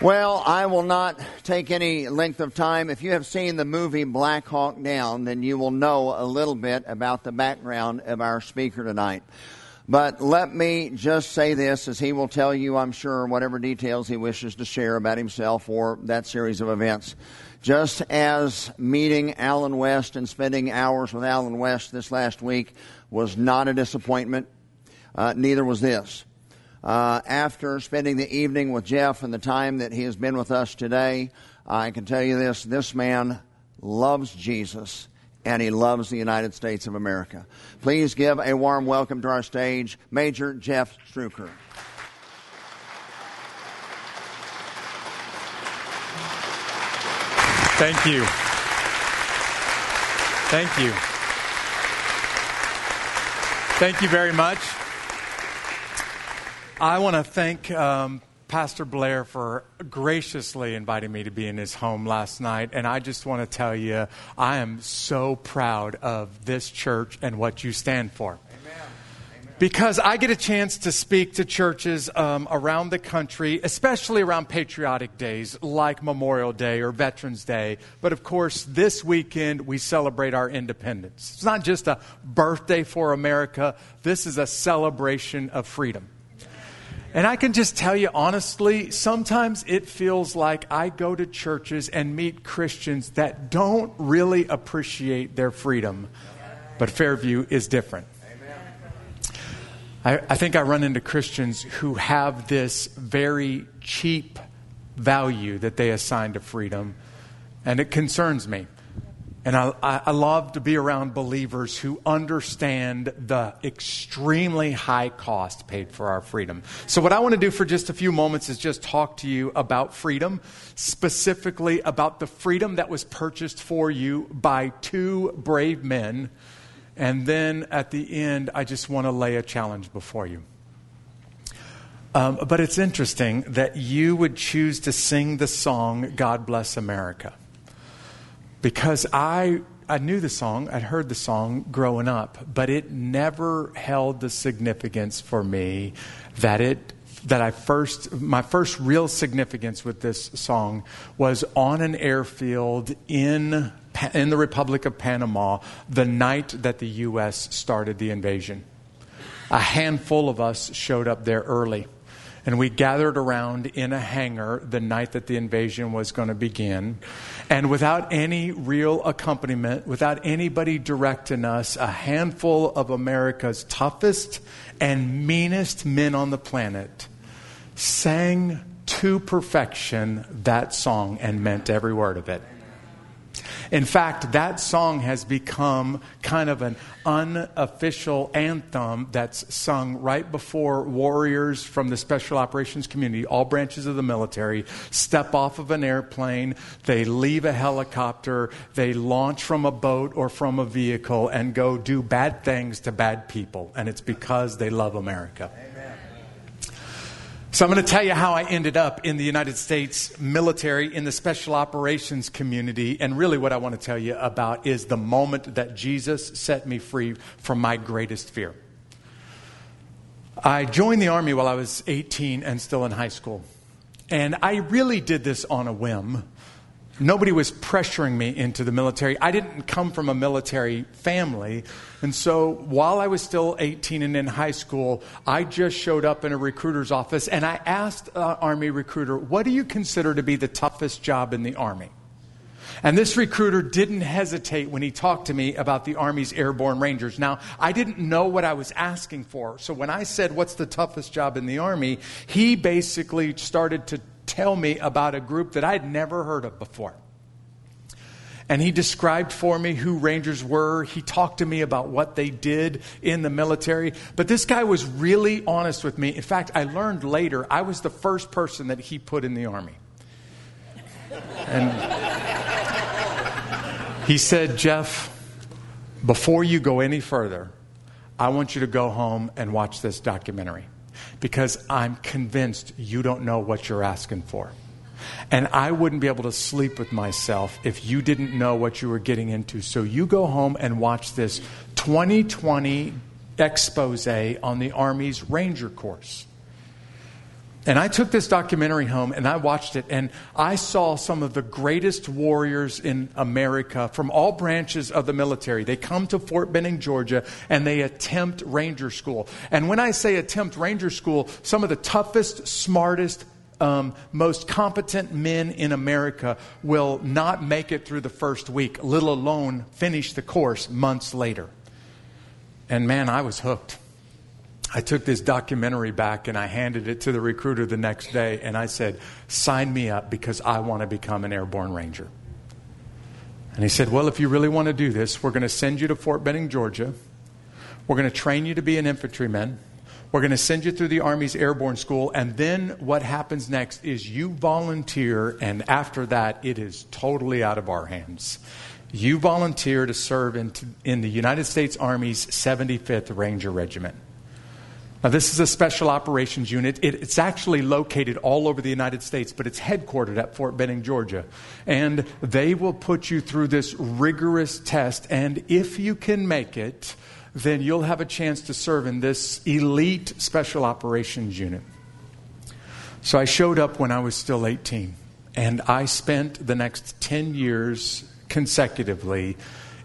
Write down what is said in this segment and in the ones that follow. Well, I will not take any length of time. If you have seen the movie Black Hawk Down, then you will know a little bit about the background of our speaker tonight. But let me just say this, as he will tell you, I'm sure, whatever details he wishes to share about himself or that series of events. Just as meeting Alan West and spending hours with Alan West this last week was not a disappointment, neither was this. After spending the evening with Jeff and the time that he has been with us today, I can tell you this, this man loves Jesus and he loves the United States of America. Please give a warm welcome to our stage, Major Jeff Strucker. Thank you. Thank you. Thank you very much. I want to thank Pastor Blair for graciously inviting me to be in his home last night. And I just want to tell you, I am so proud of this church and what you stand for. Amen. Amen. Because I get a chance to speak to churches around the country, especially around patriotic days like Memorial Day or Veterans Day. But of course, this weekend, we celebrate our independence. It's not just a birthday for America. This is a celebration of freedom. And I can just tell you honestly, sometimes it feels like I go to churches and meet Christians that don't really appreciate their freedom. But Fairview is different. I think I run into Christians who have this very cheap value that they assign to freedom. And it concerns me. And I love to be around believers who understand the extremely high cost paid for our freedom. So what I want to do for just a few moments is just talk to you about freedom, specifically about the freedom that was purchased for you by two brave men. And then at the end, I just want to lay a challenge before you. But it's interesting that you would choose to sing the song, God Bless America. Because I knew the song, I'd heard the song growing up, but it never held the significance for me that my first real significance with this song was on an airfield in the Republic of Panama the night that the U.S. started the invasion. A handful of us showed up there early. And we gathered around in a hangar the night that the invasion was going to begin. And without any real accompaniment, without anybody directing us, a handful of America's toughest and meanest men on the planet sang to perfection that song and meant every word of it. In fact, that song has become kind of an unofficial anthem that's sung right before warriors from the special operations community, all branches of the military, step off of an airplane, they leave a helicopter, they launch from a boat or from a vehicle and go do bad things to bad people. And it's because they love America. Amen. So I'm going to tell you how I ended up in the United States military, in the special operations community. And really what I want to tell you about is the moment that Jesus set me free from my greatest fear. I joined the Army while I was 18 and still in high school. And I really did this on a whim. Nobody was pressuring me into the military. I didn't come from a military family. And so while I was still 18 and in high school, I just showed up in a recruiter's office and I asked an Army recruiter, what do you consider to be the toughest job in the Army? And this recruiter didn't hesitate when he talked to me about the Army's Airborne Rangers. Now, I didn't know what I was asking for. So when I said, what's the toughest job in the Army? He basically started to tell me about a group that I'd never heard of before. And he described for me who Rangers were. He talked to me about what they did in the military. But this guy was really honest with me. In fact, I learned later, I was the first person that he put in the Army. And he said, Jeff, before you go any further, I want you to go home and watch this documentary. Because I'm convinced you don't know what you're asking for. And I wouldn't be able to sleep with myself if you didn't know what you were getting into. So you go home and watch this 2020 expose on the Army's Ranger Course. And I took this documentary home and I watched it, and I saw some of the greatest warriors in America from all branches of the military. They come to Fort Benning, Georgia, and they attempt Ranger School. And when I say attempt Ranger School, some of the toughest, smartest, most competent men in America will not make it through the first week, let alone finish the course months later. And man, I was hooked. I took this documentary back and I handed it to the recruiter the next day and I said, sign me up because I want to become an airborne ranger. And he said, well, if you really want to do this, we're going to send you to Fort Benning, Georgia. We're going to train you to be an infantryman. We're going to send you through the Army's airborne school. And then what happens next is you volunteer, and after that, it is totally out of our hands. You volunteer to serve in the United States Army's 75th Ranger Regiment. Now, this is a special operations unit. It's actually located all over the United States, but it's headquartered at Fort Benning, Georgia. And they will put you through this rigorous test. And if you can make it, then you'll have a chance to serve in this elite special operations unit. So I showed up when I was still 18. And I spent the next 10 years consecutively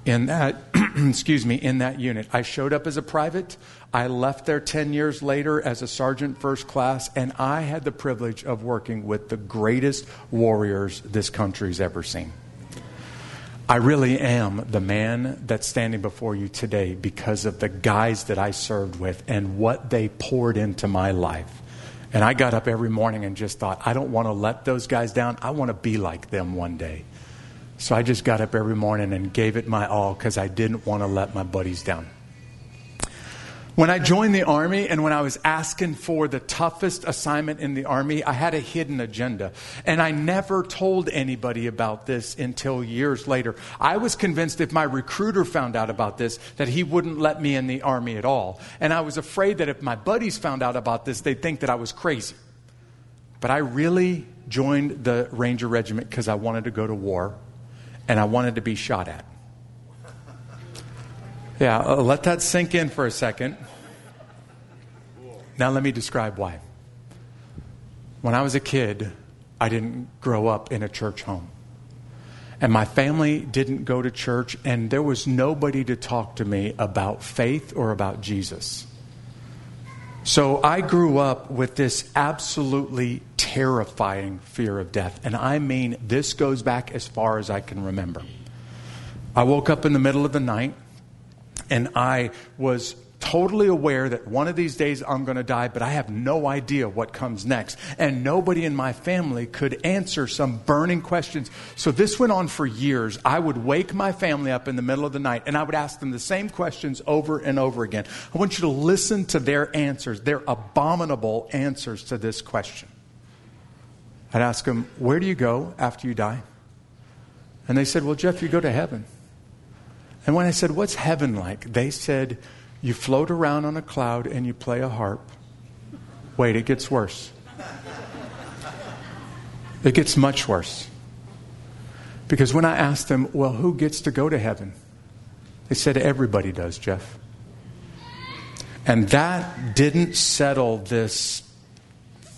in that, in that unit. I showed up as a private. I left there 10 years later as a sergeant first class, and I had the privilege of working with the greatest warriors this country's ever seen. I really am the man that's standing before you today because of the guys that I served with and what they poured into my life. And I got up every morning and just thought, I don't want to let those guys down. I want to be like them one day. So I just got up every morning and gave it my all because I didn't want to let my buddies down. When I joined the Army and when I was asking for the toughest assignment in the Army, I had a hidden agenda. And I never told anybody about this until years later. I was convinced if my recruiter found out about this, that he wouldn't let me in the Army at all. And I was afraid that if my buddies found out about this, they'd think that I was crazy. But I really joined the Ranger Regiment because I wanted to go to war. And I wanted to be shot at. Yeah, let that sink in for a second. Now let me describe why. When I was a kid, I didn't grow up in a church home. And my family didn't go to church. And there was nobody to talk to me about faith or about Jesus. So I grew up with this absolutely terrifying fear of death. And I mean, this goes back as far as I can remember. I woke up in the middle of the night and I was totally aware that one of these days I'm going to die, but I have no idea what comes next. And nobody in my family could answer some burning questions. So this went on for years. I would wake my family up in the middle of the night and I would ask them the same questions over and over again. I want you to listen to their answers, their abominable answers to this question. I'd ask them, where do you go after you die? And they said, well, Jeff, you go to heaven. And when I said, what's heaven like? They said, you float around on a cloud and you play a harp. Wait, it gets worse. It gets much worse. Because when I asked them, well, who gets to go to heaven? They said, everybody does, Jeff. And that didn't settle this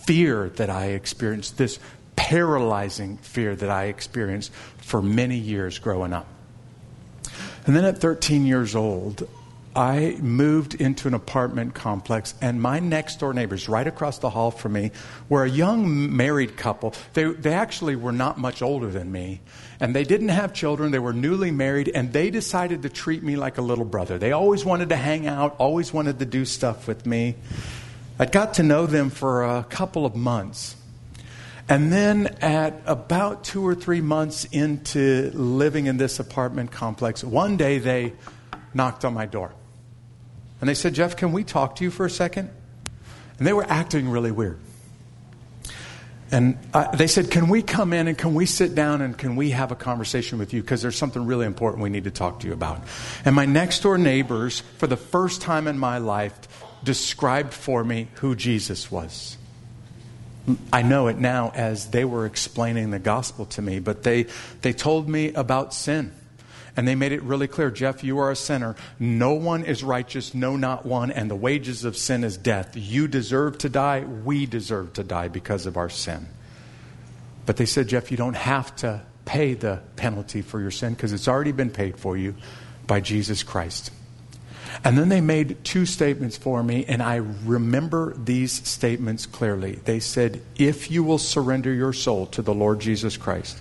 fear that I experienced, this paralyzing fear that I experienced for many years growing up. And then at 13 years old, I moved into an apartment complex, and my next door neighbors right across the hall from me were a young married couple. They actually were not much older than me, and they didn't have children. They were newly married, and they decided to treat me like a little brother. They always wanted to hang out, always wanted to do stuff with me. I got to know them for a couple of months. And then at about 2 or 3 months into living in this apartment complex, one day they knocked on my door. And they said, Jeff, can we talk to you for a second? And they were acting really weird. And they said, can we come in and can we sit down and can we have a conversation with you? Because there's something really important we need to talk to you about. And my next door neighbors, for the first time in my life, described for me who Jesus was. I know it now as they were explaining the gospel to me, but they told me about sin. And they made it really clear, Jeff, you are a sinner. No one is righteous, no, not one. And the wages of sin is death. You deserve to die. We deserve to die because of our sin. But they said, Jeff, you don't have to pay the penalty for your sin because it's already been paid for you by Jesus Christ. And then they made two statements for me, and I remember these statements clearly. They said, if you will surrender your soul to the Lord Jesus Christ,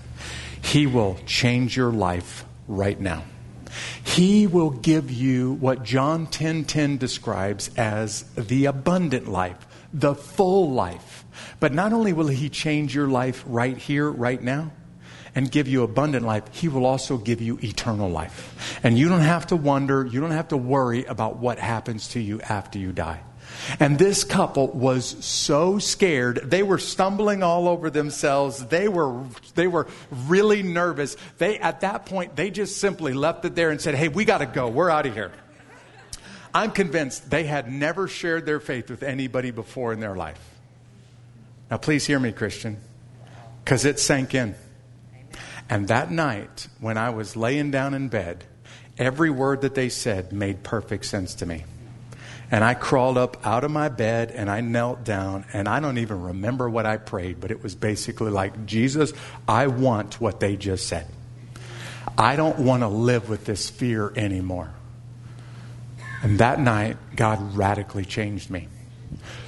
He will change your life right now. He will give you what John 10:10 describes as the abundant life, the full life. But not only will He change your life right here, right now, and give you abundant life, He will also give you eternal life. And you don't have to wonder, you don't have to worry about what happens to you after you die. And this couple was so scared. They were stumbling all over themselves. They were really nervous. At that point, they just simply left it there and said, hey, we got to go. We're out of here. I'm convinced they had never shared their faith with anybody before in their life. Now, please hear me, Christian, because it sank in. And that night, when I was laying down in bed, every word that they said made perfect sense to me. And I crawled up out of my bed and I knelt down, and I don't even remember what I prayed, but it was basically like, Jesus, I want what they just said. I don't want to live with this fear anymore. And that night, God radically changed me.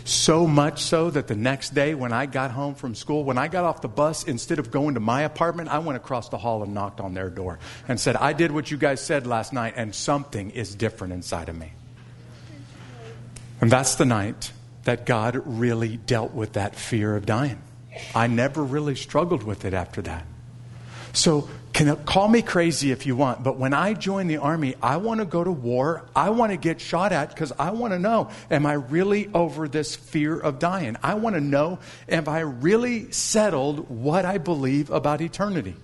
So much so that the next day when I got home from school, when I got off the bus, instead of going to my apartment, I went across the hall and knocked on their door and said, I did what you guys said last night, and something is different inside of me. And that's the night that God really dealt with that fear of dying. I never really struggled with it after that. So call me crazy if you want, but when I join the army, I want to go to war. I want to get shot at because I want to know, am I really over this fear of dying? I want to know, am I really settled what I believe about eternity?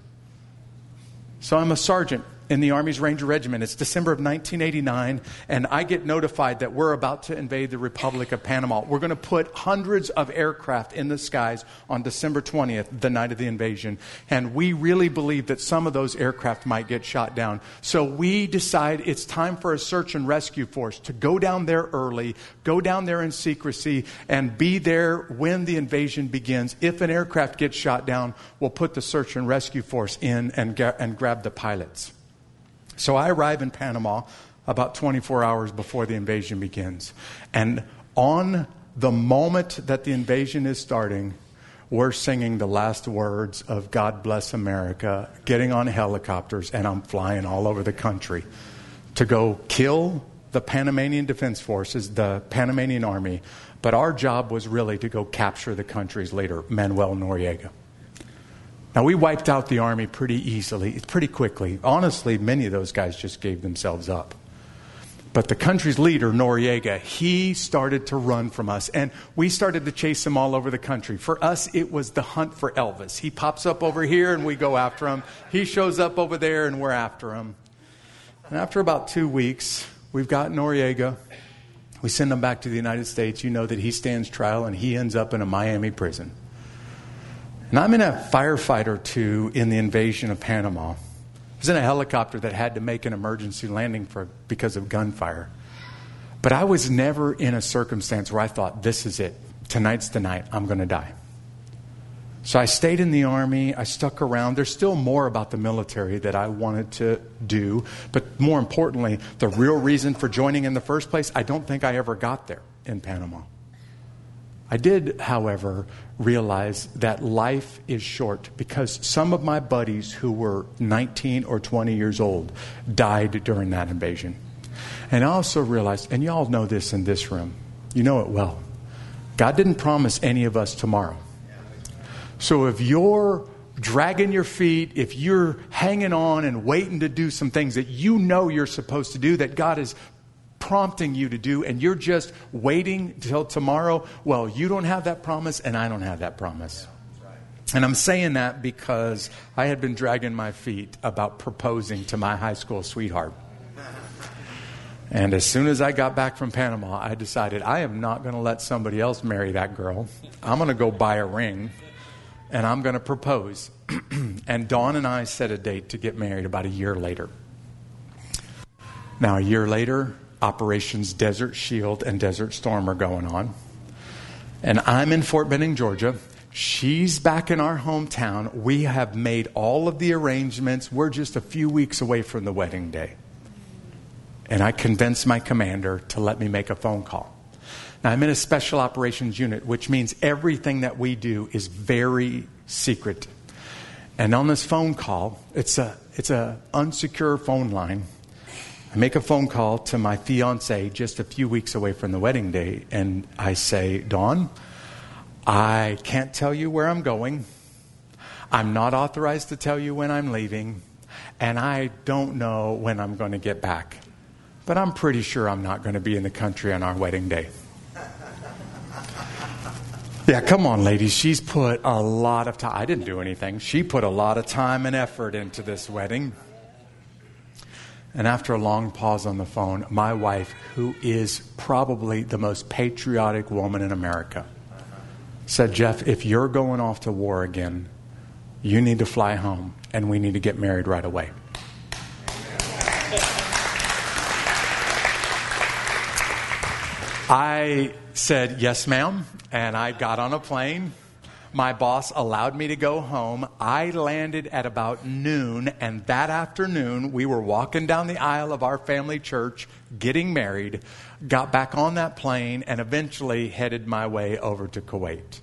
So I'm a sergeant in the Army's Ranger Regiment. It's December of 1989, and I get notified that we're about to invade the Republic of Panama. We're going to put hundreds of aircraft in the skies on December 20th, the night of the invasion, and we really believe that some of those aircraft might get shot down. So we decide it's time for a search and rescue force to go down there early, go down there in secrecy, and be there when the invasion begins. If an aircraft gets shot down, we'll put the search and rescue force in and grab the pilots. So I arrive in Panama about 24 hours before the invasion begins. And on the moment that the invasion is starting, we're singing the last words of God Bless America, getting on helicopters, and I'm flying all over the country to go kill the Panamanian Defense Forces, the Panamanian Army. But our job was really to go capture the country's leader, Manuel Noriega. Now, we wiped out the army pretty quickly. Honestly, many of those guys just gave themselves up. But the country's leader, Noriega, he started to run from us, and we started to chase him all over the country. For us, it was the hunt for Elvis. He pops up over here, and we go after him. He shows up over there, and we're after him. And after about 2 weeks, we've got Noriega. We send him back to the United States. You know that he stands trial, and he ends up in a Miami prison. And I'm in a firefight or two in the invasion of Panama. I was in a helicopter that had to make an emergency landing because of gunfire. But I was never in a circumstance where I thought, this is it. Tonight's the night. I'm going to die. So I stayed in the Army. I stuck around. There's still more about the military that I wanted to do. But more importantly, the real reason for joining in the first place, I don't think I ever got there in Panama. I did, however, realize that life is short because some of my buddies who were 19 or 20 years old died during that invasion. And I also realized, and you all know this in this room, you know it well, God didn't promise any of us tomorrow. So if you're dragging your feet, if you're hanging on and waiting to do some things that you know you're supposed to do, that God is prompting you to do, and you're just waiting till tomorrow, well, you don't have that promise, and I don't have that promise. And I'm saying that because I had been dragging my feet about proposing to my high school sweetheart. And as soon as I got back from Panama, I decided I am not going to let somebody else marry that girl. I'm going to go buy a ring, and I'm going to propose. And Dawn and I set a date to get married about a year later. Now, a year later, Operations Desert Shield and Desert Storm are going on. And I'm in Fort Benning, Georgia. She's back in our hometown. We have made all of the arrangements. We're just a few weeks away from the wedding day. And I convinced my commander to let me make a phone call. Now, I'm in a special operations unit, which means everything that we do is very secret. And on this phone call, it's a unsecure phone line. I make a phone call to my fiancée just a few weeks away from the wedding day, and I say, Dawn, I can't tell you where I'm going. I'm not authorized to tell you when I'm leaving, and I don't know when I'm going to get back. But I'm pretty sure I'm not going to be in the country on our wedding day. Yeah, come on, ladies. She's put a lot of time. I didn't do anything. She put a lot of time and effort into this wedding. And after a long pause on the phone, my wife, who is probably the most patriotic woman in America, said, Jeff, if you're going off to war again, you need to fly home, and we need to get married right away. I said, yes, ma'am, and I got on a plane. My boss allowed me to go home. I landed at about noon, and that afternoon, we were walking down the aisle of our family church, getting married, got back on that plane, and eventually headed my way over to Kuwait.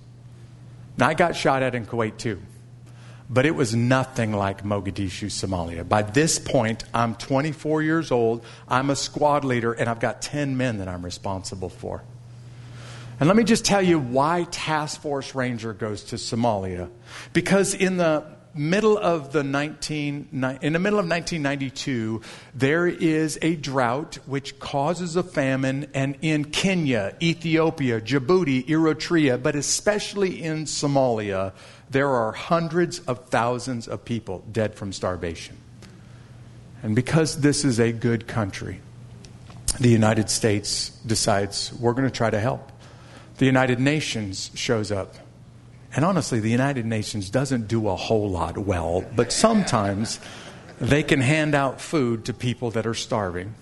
Now, I got shot at in Kuwait, too, but it was nothing like Mogadishu, Somalia. By this point, I'm 24 years old, I'm a squad leader, and I've got 10 men that I'm responsible for. And let me just tell you why Task Force Ranger goes to Somalia. Because in the middle of 1992, there is a drought which causes a famine, and in Kenya, Ethiopia, Djibouti, Eritrea, but especially in Somalia, there are hundreds of thousands of people dead from starvation. And because this is a good country, the United States decides we're going to try to help. The United Nations shows up. And honestly, the United Nations doesn't do a whole lot well, but sometimes they can hand out food to people that are starving.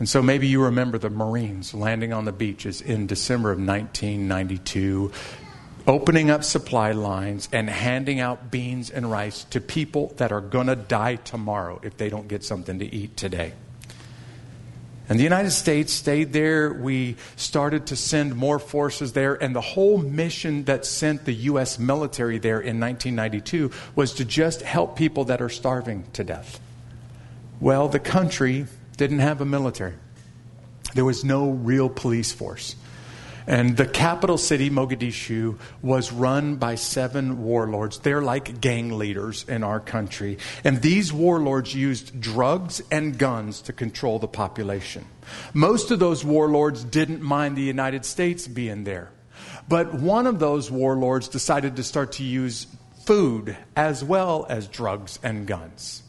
And so maybe you remember the Marines landing on the beaches in December of 1992, opening up supply lines and handing out beans and rice to people that are going to die tomorrow if they don't get something to eat today. And the United States stayed there. We started to send more forces there. And the whole mission that sent the U.S. military there in 1992 was to just help people that are starving to death. Well, the country didn't have a military. There was no real police force. And the capital city, Mogadishu, was run by 7 warlords. They're like gang leaders in our country. And these warlords used drugs and guns to control the population. Most of those warlords didn't mind the United States being there. But one of those warlords decided to start to use food as well as drugs and guns.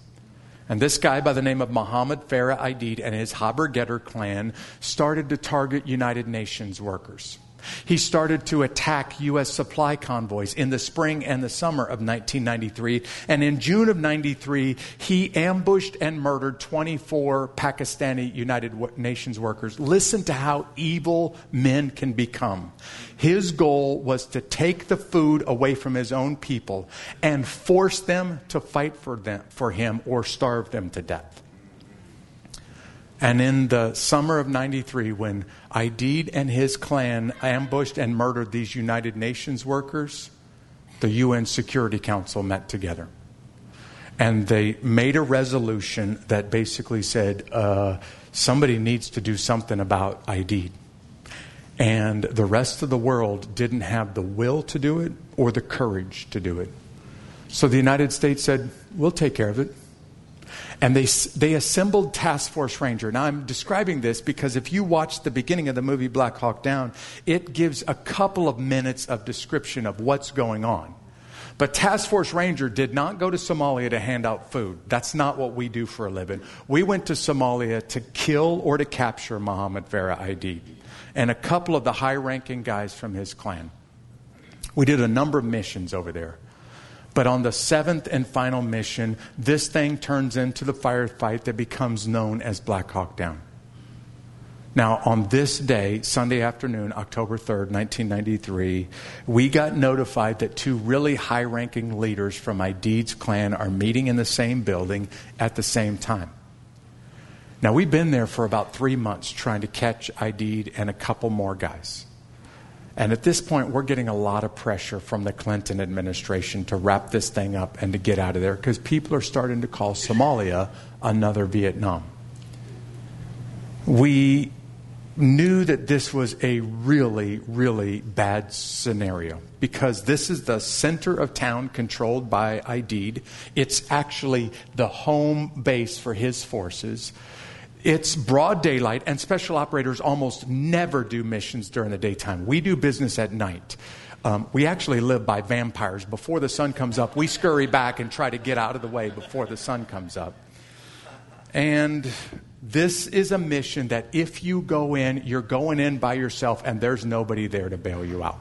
And this guy by the name of Mohamed Farrah Aidid and his Habr Gedir clan started to target United Nations workers. He started to attack U.S. supply convoys in the spring and the summer of 1993. And in June of 93, he ambushed and murdered 24 Pakistani United Nations workers. Listen to how evil men can become. His goal was to take the food away from his own people and force them to fight for him or starve them to death. And in the summer of 93, when Aidid and his clan ambushed and murdered these United Nations workers, the UN Security Council met together. And they made a resolution that basically said, somebody needs to do something about Aidid. And the rest of the world didn't have the will to do it or the courage to do it. So the United States said, we'll take care of it. And they assembled Task Force Ranger. Now, I'm describing this because if you watch the beginning of the movie Black Hawk Down, it gives a couple of minutes of description of what's going on. But Task Force Ranger did not go to Somalia to hand out food. That's not what we do for a living. We went to Somalia to kill or to capture Mohamed Farrah Aidid and a couple of the high-ranking guys from his clan. We did a number of missions over there. But on the seventh and final mission, this thing turns into the firefight that becomes known as Black Hawk Down. Now, on this day, Sunday afternoon, October 3rd, 1993, we got notified that two really high-ranking leaders from Aidid's clan are meeting in the same building at the same time. Now, we've been there for about 3 months trying to catch Aidid and a couple more guys. And at this point, we're getting a lot of pressure from the Clinton administration to wrap this thing up and to get out of there because people are starting to call Somalia another Vietnam. We knew that this was a really, really bad scenario because this is the center of town controlled by Aidid. It's actually the home base for his forces. It's broad daylight, and special operators almost never do missions during the daytime. We do business at night. We actually live by vampires. Before the sun comes up, we scurry back and try to get out of the way before the sun comes up. And this is a mission that if you go in, you're going in by yourself, and there's nobody there to bail you out.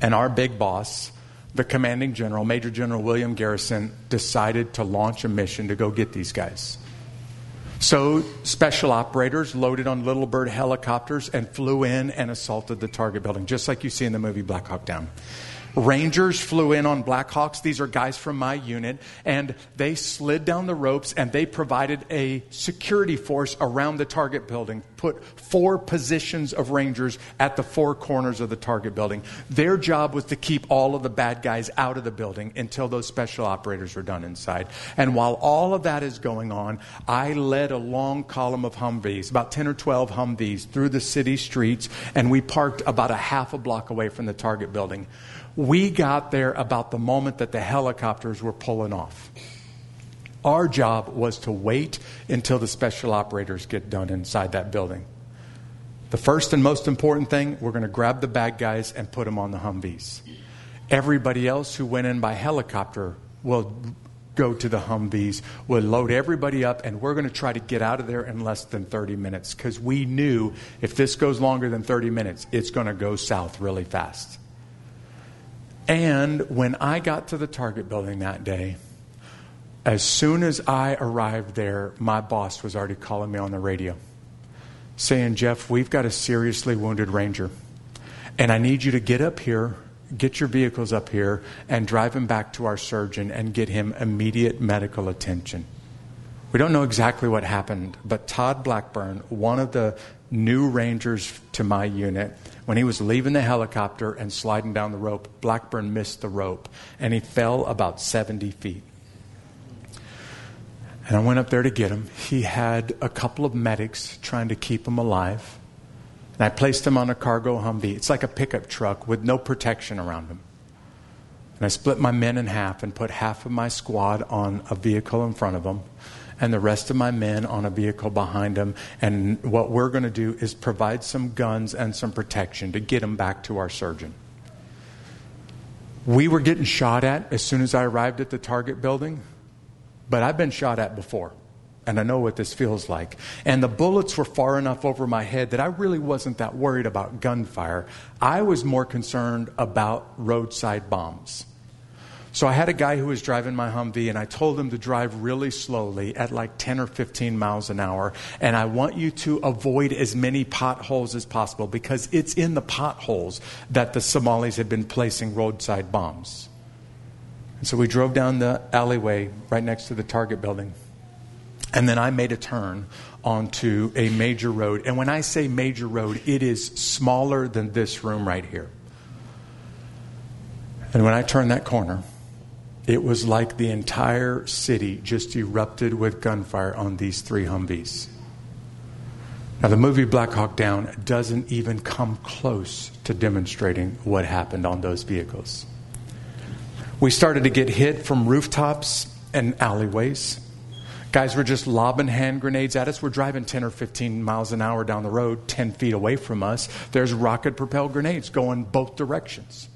And our big boss, the commanding general, Major General William Garrison, decided to launch a mission to go get these guys. So special operators loaded on Little Bird helicopters and flew in and assaulted the target building, just like you see in the movie Black Hawk Down. Rangers flew in on Black Hawks. These are guys from my unit. And they slid down the ropes and they provided a security force around the target building, put 4 positions of Rangers at the 4 corners of the target building. Their job was to keep all of the bad guys out of the building until those special operators were done inside. And while all of that is going on, I led a long column of Humvees, about 10 or 12 Humvees, through the city streets. And we parked about a half a block away from the target building. We got there about the moment that the helicopters were pulling off. Our job was to wait until the special operators get done inside that building. The first and most important thing, we're going to grab the bad guys and put them on the Humvees. Everybody else who went in by helicopter will go to the Humvees. We'll load everybody up, and we're going to try to get out of there in less than 30 minutes because we knew if this goes longer than 30 minutes, it's going to go south really fast. And when I got to the target building that day, as soon as I arrived there, my boss was already calling me on the radio saying, "Jeff, we've got a seriously wounded Ranger, and I need you to get up here, get your vehicles up here, and drive him back to our surgeon and get him immediate medical attention." We don't know exactly what happened, but Todd Blackburn, one of the new Rangers to my unit, when he was leaving the helicopter and sliding down the rope, Blackburn missed the rope, and he fell about 70 feet. And I went up there to get him. He had a couple of medics trying to keep him alive, and I placed him on a cargo Humvee. It's like a pickup truck with no protection around him. And I split my men in half and put half of my squad on a vehicle in front of them, and the rest of my men on a vehicle behind them. And what we're going to do is provide some guns and some protection to get them back to our surgeon. We were getting shot at as soon as I arrived at the target building, but I've been shot at before, and I know what this feels like. And the bullets were far enough over my head that I really wasn't that worried about gunfire. I was more concerned about roadside bombs. So I had a guy who was driving my Humvee, and I told him to drive really slowly at like 10 or 15 miles an hour. And I want you to avoid as many potholes as possible because it's in the potholes that the Somalis had been placing roadside bombs. And so we drove down the alleyway right next to the target building. And then I made a turn onto a major road. And when I say major road, it is smaller than this room right here. And when I turned that corner, it was like the entire city just erupted with gunfire on these 3 Humvees. Now, the movie Black Hawk Down doesn't even come close to demonstrating what happened on those vehicles. We started to get hit from rooftops and alleyways. Guys were just lobbing hand grenades at us. We're driving 10 or 15 miles an hour down the road, 10 feet away from us. There's rocket-propelled grenades going both directions.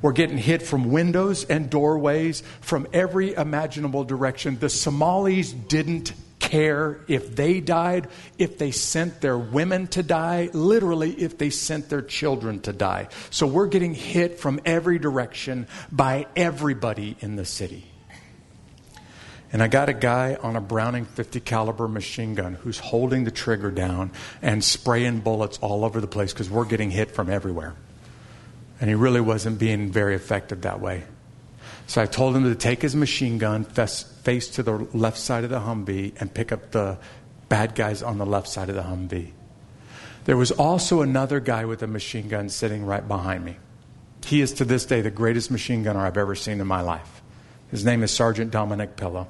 We're getting hit from windows and doorways from every imaginable direction. The Somalis didn't care if they died, if they sent their women to die, literally if they sent their children to die. So we're getting hit from every direction by everybody in the city. And I got a guy on a Browning 50 caliber machine gun who's holding the trigger down and spraying bullets all over the place because we're getting hit from everywhere. And he really wasn't being very effective that way. So I told him to take his machine gun, face to the left side of the Humvee, and pick up the bad guys on the left side of the Humvee. There was also another guy with a machine gun sitting right behind me. He is to this day the greatest machine gunner I've ever seen in my life. His name is Sergeant Dominic Pilla.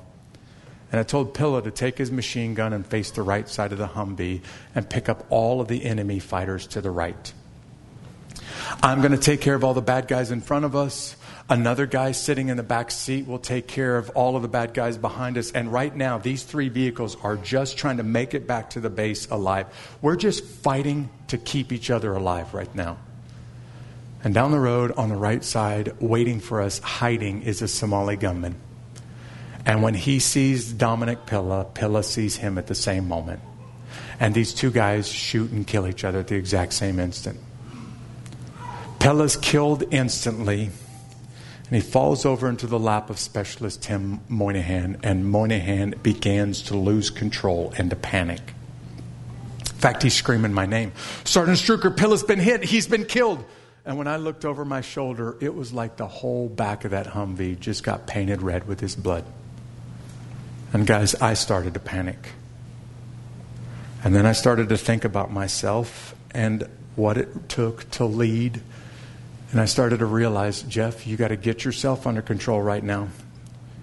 And I told Pilla to take his machine gun and face the right side of the Humvee and pick up all of the enemy fighters to the right. I'm going to take care of all the bad guys in front of us. Another guy sitting in the back seat will take care of all of the bad guys behind us. And right now, these three vehicles are just trying to make it back to the base alive. We're just fighting to keep each other alive right now. And down the road on the right side, waiting for us, hiding, is a Somali gunman. And when he sees Dominic Pilla, Pilla sees him at the same moment. And these two guys shoot and kill each other at the exact same instant. Pella's killed instantly, and he falls over into the lap of Specialist Tim Moynihan, and Moynihan begins to lose control and to panic. In fact, he's screaming my name. Sergeant Strucker, Pilla's been hit. He's been killed. And when I looked over my shoulder, it was like the whole back of that Humvee just got painted red with his blood. And guys, I started to panic. And then I started to think about myself and what it took to lead. And I started to realize, Jeff, you got to get yourself under control right now.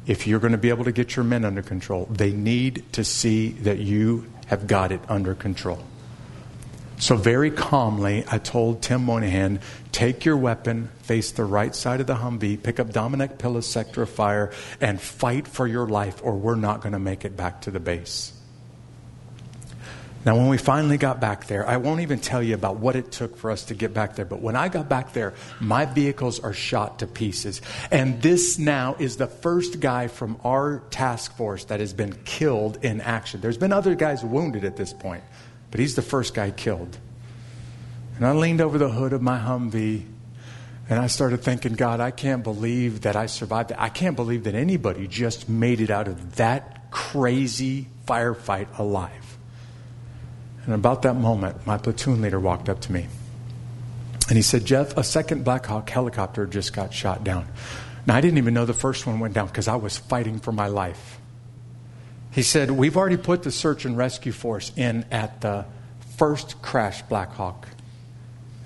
If you're going to be able to get your men under control, they need to see that you have got it under control. So very calmly, I told Tim Moynihan, take your weapon, face the right side of the Humvee, pick up Dominic Pilla's sector of fire, and fight for your life, or we're not going to make it back to the base. Now, when we finally got back there, I won't even tell you about what it took for us to get back there. But when I got back there, my vehicles are shot to pieces. And this now is the first guy from our task force that has been killed in action. There's been other guys wounded at this point, but he's the first guy killed. And I leaned over the hood of my Humvee, and I started thinking, God, I can't believe that I survived that. I can't believe that anybody just made it out of that crazy firefight alive. And about that moment, my platoon leader walked up to me. And he said, Jeff, a second Black Hawk helicopter just got shot down. Now, I didn't even know the first one went down because I was fighting for my life. He said, we've already put the search and rescue force in at the first crashed Black Hawk.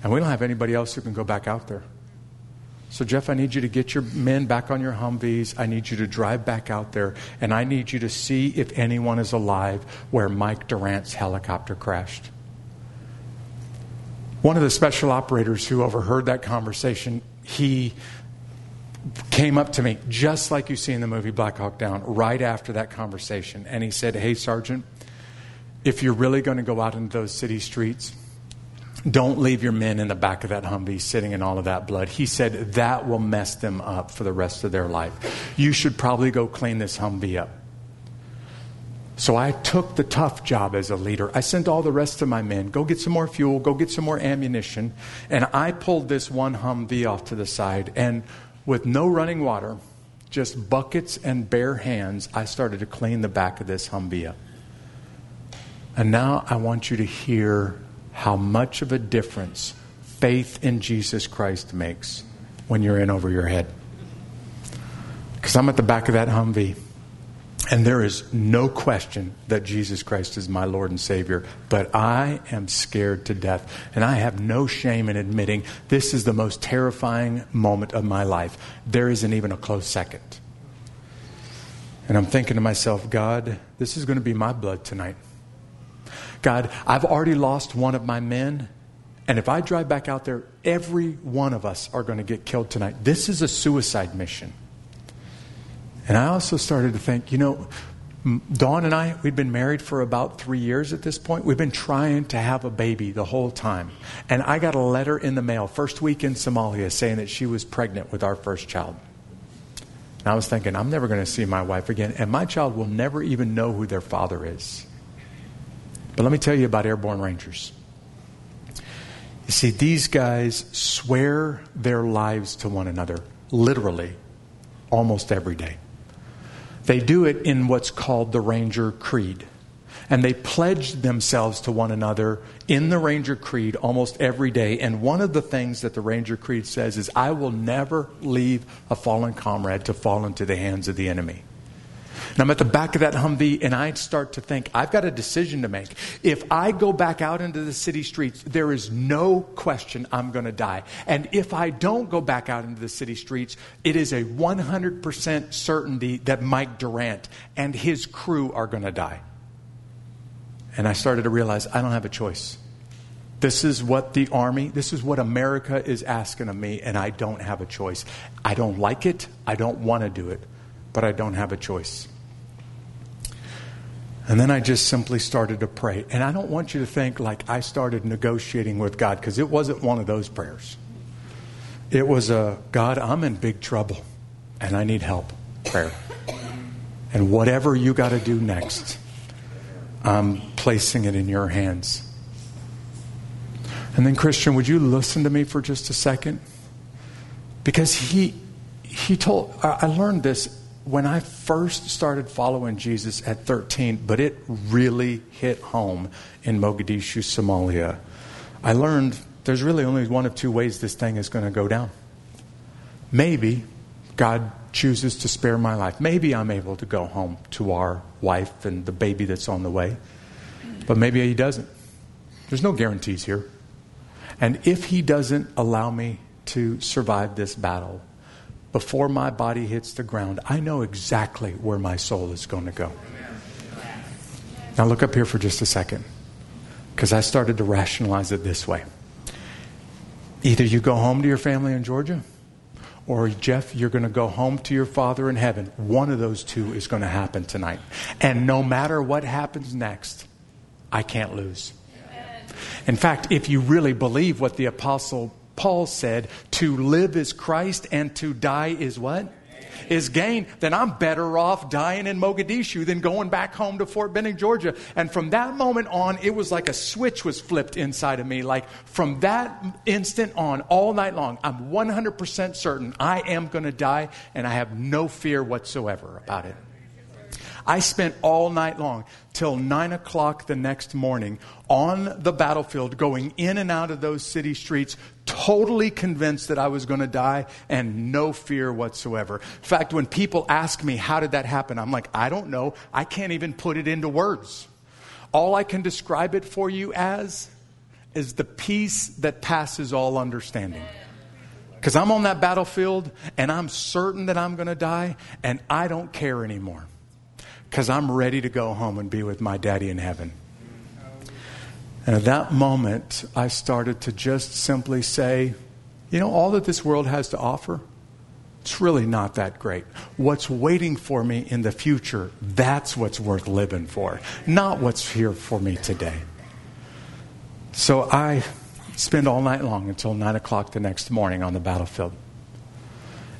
And we don't have anybody else who can go back out there. So, Jeff, I need you to get your men back on your Humvees. I need you to drive back out there. And I need you to see if anyone is alive where Mike Durant's helicopter crashed. One of the special operators who overheard that conversation, he came up to me, just like you see in the movie Black Hawk Down, right after that conversation. And he said, hey, Sergeant, if you're really going to go out into those city streets, don't leave your men in the back of that Humvee sitting in all of that blood. He said that will mess them up for the rest of their life. You should probably go clean this Humvee up. So I took the tough job as a leader. I sent all the rest of my men, go get some more fuel, go get some more ammunition. And I pulled this one Humvee off to the side. And with no running water, just buckets and bare hands, I started to clean the back of this Humvee up. And now I want you to hear how much of a difference faith in Jesus Christ makes when you're in over your head. Because I'm at the back of that Humvee, and there is no question that Jesus Christ is my Lord and Savior, but I am scared to death, and I have no shame in admitting this is the most terrifying moment of my life. There isn't even a close second. And I'm thinking to myself, God, this is going to be my blood tonight. God, I've already lost one of my men, and if I drive back out there, every one of us are going to get killed tonight. This is a suicide mission. And I also started to think, Dawn and I, we'd been married for about 3 years at this point. We've been trying to have a baby the whole time. And I got a letter in the mail first week in Somalia saying that she was pregnant with our first child. And I was thinking, I'm never going to see my wife again, and my child will never even know who their father is. But let me tell you about airborne rangers. You see, these guys swear their lives to one another, literally, almost every day. They do it in what's called the Ranger Creed. And they pledge themselves to one another in the Ranger Creed almost every day. And one of the things that the Ranger Creed says is, I will never leave a fallen comrade to fall into the hands of the enemy. And I'm at the back of that Humvee, and I start to think, I've got a decision to make. If I go back out into the city streets, there is no question I'm going to die. And if I don't go back out into the city streets, it is a 100% certainty that Mike Durant and his crew are going to die. And I started to realize I don't have a choice. This is what the Army, this is what America is asking of me, and I don't have a choice. I don't like it. I don't want to do it, but I don't have a choice. And then I just simply started to pray. And I don't want you to think like I started negotiating with God, because it wasn't one of those prayers. It was a, God, I'm in big trouble, and I need help prayer. And whatever you got to do next, I'm placing it in your hands. And then, Christian, would you listen to me for just a second? Because he told, I learned this when I first started following Jesus at 13, but it really hit home in Mogadishu, Somalia. I learned there's really only one of two ways this thing is going to go down. Maybe God chooses to spare my life. Maybe I'm able to go home to our wife and the baby that's on the way. But maybe he doesn't. There's no guarantees here. And if he doesn't allow me to survive this battle, before my body hits the ground, I know exactly where my soul is going to go. Now look up here for just a second, because I started to rationalize it this way. Either you go home to your family in Georgia, or, Jeff, you're going to go home to your Father in heaven. One of those two is going to happen tonight. And no matter what happens next, I can't lose. In fact, if you really believe what the Apostle Paul said, to live is Christ and to die is what? Is gain. Then I'm better off dying in Mogadishu than going back home to Fort Benning, Georgia. And from that moment on, it was like a switch was flipped inside of me. Like from that instant on, all night long, I'm 100% certain I am going to die, and I have no fear whatsoever about it. I spent all night long till 9 o'clock the next morning on the battlefield, going in and out of those city streets, totally convinced that I was going to die, and no fear whatsoever. In fact, when people ask me, how did that happen? I'm like, I don't know. I can't even put it into words. All I can describe it for you as is the peace that passes all understanding. Because I'm on that battlefield, and I'm certain that I'm going to die, and I don't care anymore. Because I'm ready to go home and be with my daddy in heaven. And at that moment, I started to just simply say, you know, all that this world has to offer, it's really not that great. What's waiting for me in the future, that's what's worth living for, not what's here for me today. So I spent all night long until 9 o'clock the next morning on the battlefield.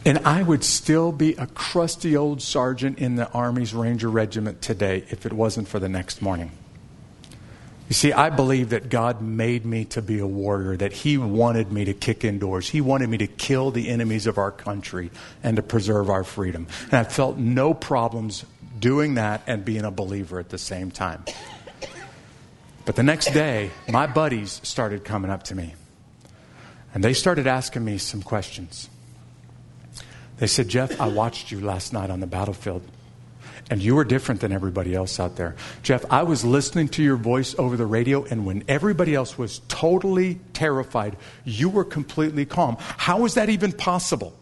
And I would still be a crusty old sergeant in the Army's Ranger Regiment today if it wasn't for the next morning. You see, I believe that God made me to be a warrior, that he wanted me to kick indoors. He wanted me to kill the enemies of our country and to preserve our freedom. And I felt no problems doing that and being a believer at the same time. But the next day, my buddies started coming up to me. And they started asking me some questions. They said, Jeff, I watched you last night on the battlefield, and you were different than everybody else out there. Jeff, I was listening to your voice over the radio, and when everybody else was totally terrified, you were completely calm. How is that even possible?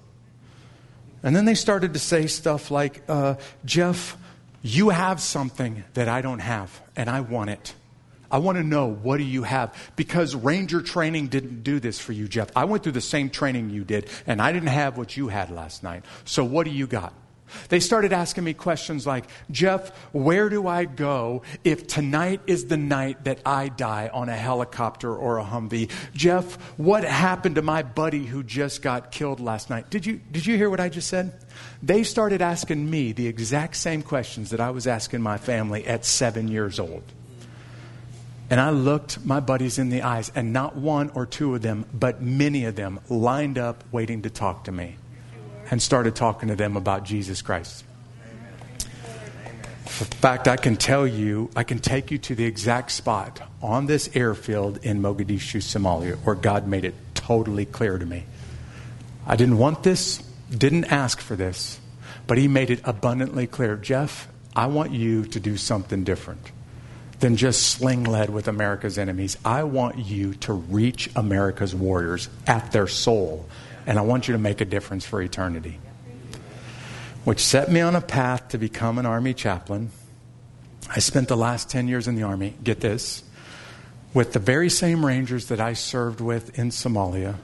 And then they started to say stuff like, Jeff, you have something that I don't have, and I want it. I want to know, what do you have? Because Ranger training didn't do this for you, Jeff. I went through the same training you did, and I didn't have what you had last night. So what do you got? They started asking me questions like, Jeff, where do I go if tonight is the night that I die on a helicopter or a Humvee? Jeff, what happened to my buddy who just got killed last night? Did you hear what I just said? They started asking me the exact same questions that I was asking my family at 7 years old. And I looked my buddies in the eyes, and not one or two of them, but many of them lined up waiting to talk to me. And started talking to them about Jesus Christ. In fact, I can tell you, I can take you to the exact spot on this airfield in Mogadishu, Somalia, where God made it totally clear to me. I didn't want this, didn't ask for this, but He made it abundantly clear. Jeff, I want you to do something different than just sling lead with America's enemies. I want you to reach America's warriors at their soul. And I want you to make a difference for eternity. Which set me on a path to become an Army chaplain. I spent the last 10 years in the Army, get this, with the very same Rangers that I served with in Somalia.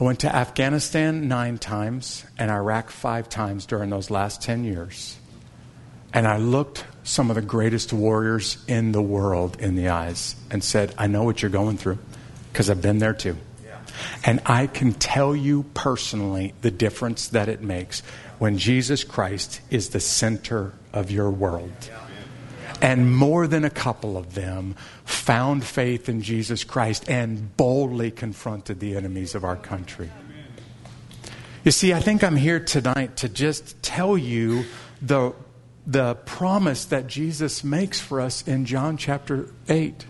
I went to Afghanistan 9 times and Iraq 5 times during those last 10 years. And I looked some of the greatest warriors in the world in the eyes and said, I know what you're going through because I've been there too. And I can tell you personally the difference that it makes when Jesus Christ is the center of your world. And more than a couple of them found faith in Jesus Christ and boldly confronted the enemies of our country. You see, I think I'm here tonight to just tell you the promise that Jesus makes for us in John chapter 8.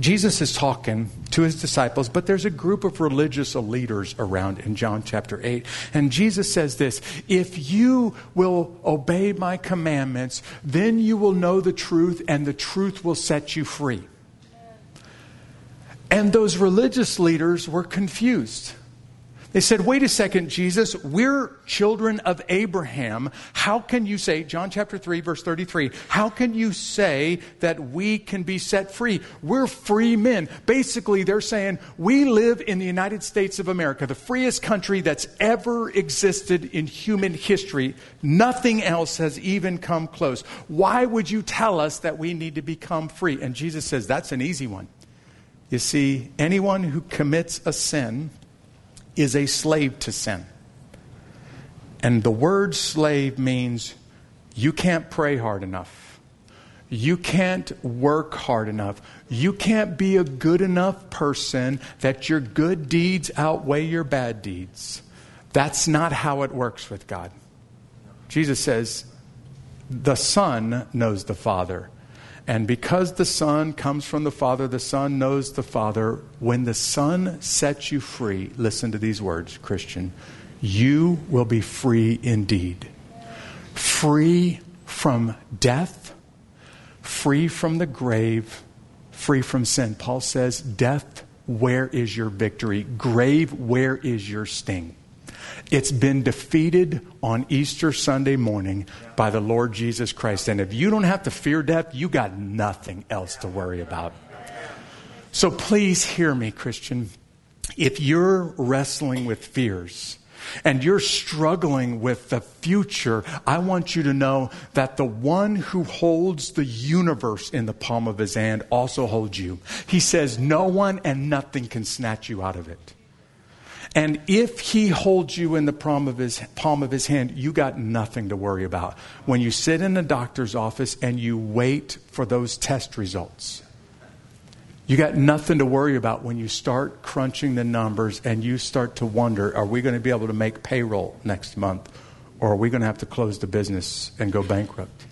Jesus is talking to His disciples, but there's a group of religious leaders around in John chapter 8. And Jesus says this, if you will obey my commandments, then you will know the truth and the truth will set you free. And those religious leaders were confused. They said, wait a second, Jesus, we're children of Abraham. How can you say, John chapter 3, verse 33, how can you say that we can be set free? We're free men. Basically, they're saying we live in the United States of America, the freest country that's ever existed in human history. Nothing else has even come close. Why would you tell us that we need to become free? And Jesus says, that's an easy one. You see, anyone who commits a sin is a slave to sin. And the word slave means you can't pray hard enough. You can't work hard enough. You can't be a good enough person that your good deeds outweigh your bad deeds. That's not how it works with God. Jesus says, the Son knows the Father. And because the Son comes from the Father, the Son knows the Father. When the Son sets you free, listen to these words, Christian, you will be free indeed. Free from death, free from the grave, free from sin. Paul says, death, where is your victory? Grave, where is your sting? It's been defeated on Easter Sunday morning by the Lord Jesus Christ. And if you don't have to fear death, you got nothing else to worry about. So please hear me, Christian. If you're wrestling with fears and you're struggling with the future, I want you to know that the one who holds the universe in the palm of his hand also holds you. He says no one and nothing can snatch you out of it. And if he holds you in the palm of his hand, you got nothing to worry about. When you sit in the doctor's office and you wait for those test results, you got nothing to worry about when you start crunching the numbers and you start to wonder, are we going to be able to make payroll next month? Or are we going to have to close the business and go bankrupt?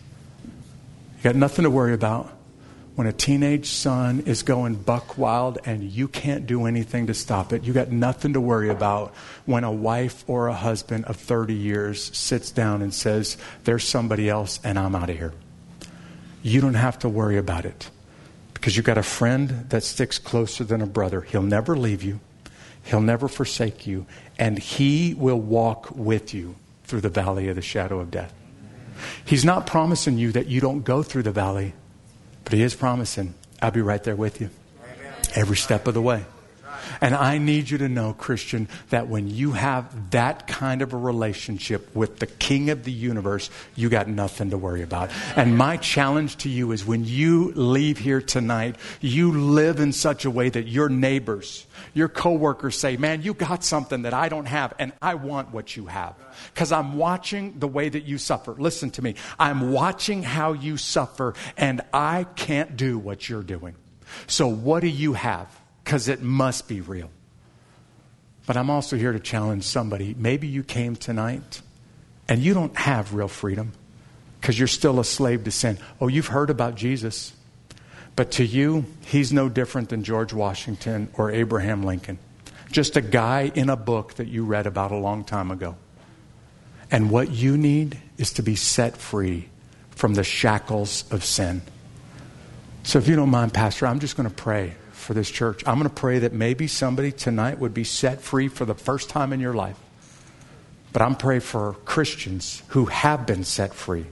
You got nothing to worry about when a teenage son is going buck wild and you can't do anything to stop it. You got nothing to worry about when a wife or a husband of 30 years sits down and says, there's somebody else and I'm out of here. You don't have to worry about it because you got a friend that sticks closer than a brother. He'll never leave you. He'll never forsake you. And He will walk with you through the valley of the shadow of death. He's not promising you that you don't go through the valley, but He is promising, I'll be right there with you every step of the way. And I need you to know, Christian, that when you have that kind of a relationship with the King of the universe, you got nothing to worry about. And my challenge to you is when you leave here tonight, you live in such a way that your neighbors, your coworkers say, man, you got something that I don't have, and I want what you have. Because I'm watching the way that you suffer. Listen to me. I'm watching how you suffer, and I can't do what you're doing. So what do you have? Because it must be real. But I'm also here to challenge somebody. Maybe you came tonight, and you don't have real freedom because you're still a slave to sin. Oh, you've heard about Jesus. But to you, he's no different than George Washington or Abraham Lincoln. Just a guy in a book that you read about a long time ago. And what you need is to be set free from the shackles of sin. So if you don't mind, Pastor, I'm just going to pray for this church. I'm going to pray that maybe somebody tonight would be set free for the first time in your life. But I'm praying for Christians who have been set free,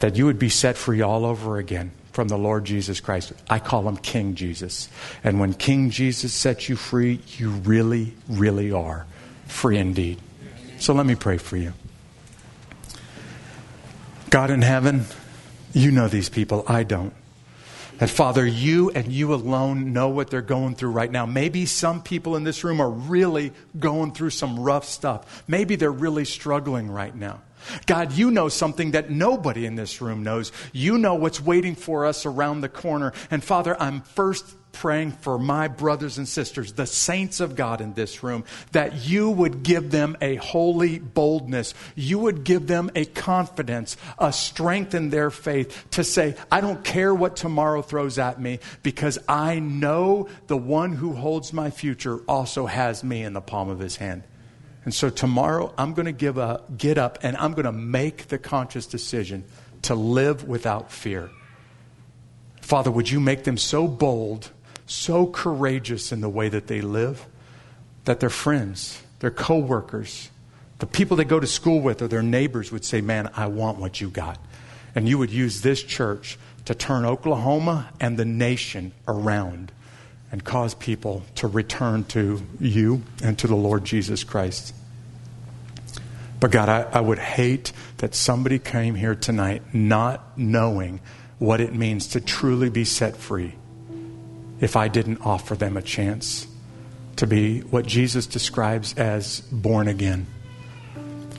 that you would be set free all over again from the Lord Jesus Christ. I call him King Jesus. And when King Jesus sets you free, you really, really are free indeed. So let me pray for you. God in heaven, you know these people. I don't. And Father, you and you alone know what they're going through right now. Maybe some people in this room are really going through some rough stuff. Maybe they're really struggling right now. God, you know something that nobody in this room knows. You know what's waiting for us around the corner. And Father, I'm first praying for my brothers and sisters, the saints of God in this room, that you would give them a holy boldness. You would give them a confidence, a strength in their faith to say, I don't care what tomorrow throws at me because I know the one who holds my future also has me in the palm of his hand. And so tomorrow I'm going to get up and I'm going to make the conscious decision to live without fear. Father, would you make them so bold, so courageous in the way that they live, that their friends, their coworkers, the people they go to school with or their neighbors would say, man, I want what you got. And you would use this church to turn Oklahoma and the nation around and cause people to return to you and to the Lord Jesus Christ. But God, I would hate that somebody came here tonight not knowing what it means to truly be set free if I didn't offer them a chance to be what Jesus describes as born again.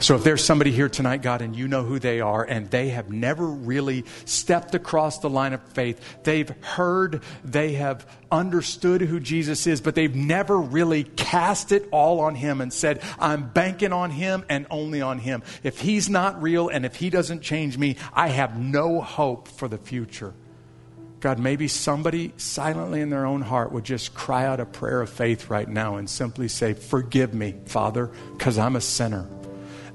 So if there's somebody here tonight, God, and you know who they are, and they have never really stepped across the line of faith, they've heard, they have understood who Jesus is, but they've never really cast it all on him and said, I'm banking on him and only on him. If he's not real and if he doesn't change me, I have no hope for the future. God, maybe somebody silently in their own heart would just cry out a prayer of faith right now and simply say, forgive me, Father, because I'm a sinner.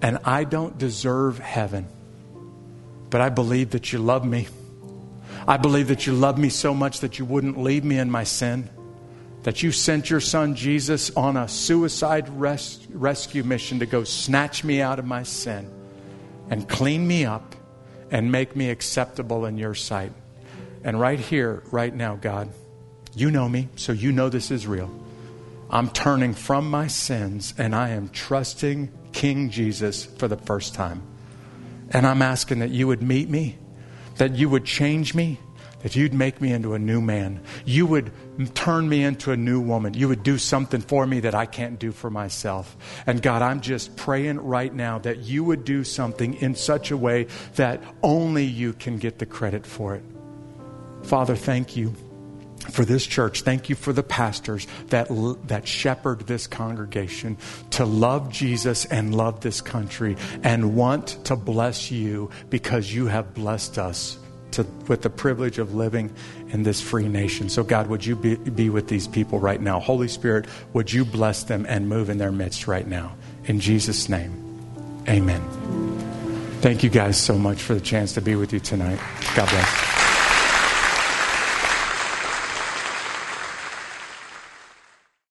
And I don't deserve heaven, but I believe that you love me. I believe that you love me so much that you wouldn't leave me in my sin, that you sent your son Jesus on a suicide rescue mission to go snatch me out of my sin and clean me up and make me acceptable in your sight. And right here, right now, God, you know me, so you know this is real. I'm turning from my sins and I am trusting King Jesus for the first time. And I'm asking that you would meet me, that you would change me, that you'd make me into a new man. You would turn me into a new woman. You would do something for me that I can't do for myself. And God, I'm just praying right now that you would do something in such a way that only you can get the credit for it. Father, thank you for this church. Thank you for the pastors that shepherd this congregation to love Jesus and love this country and want to bless you because you have blessed us with the privilege of living in this free nation. So God, would you be with these people right now? Holy Spirit, would you bless them and move in their midst right now? In Jesus' name, amen. Thank you guys so much for the chance to be with you tonight. God bless.